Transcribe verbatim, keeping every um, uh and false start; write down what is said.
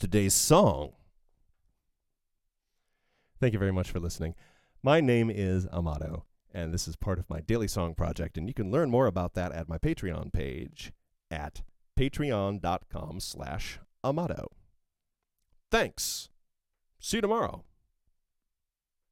Today's song. Thank you very much for listening. My name is Amato, and this is part of my Daily Song Project, and you can learn more about that at my Patreon page at patreon dot com slash Amato. Thanks. See you tomorrow.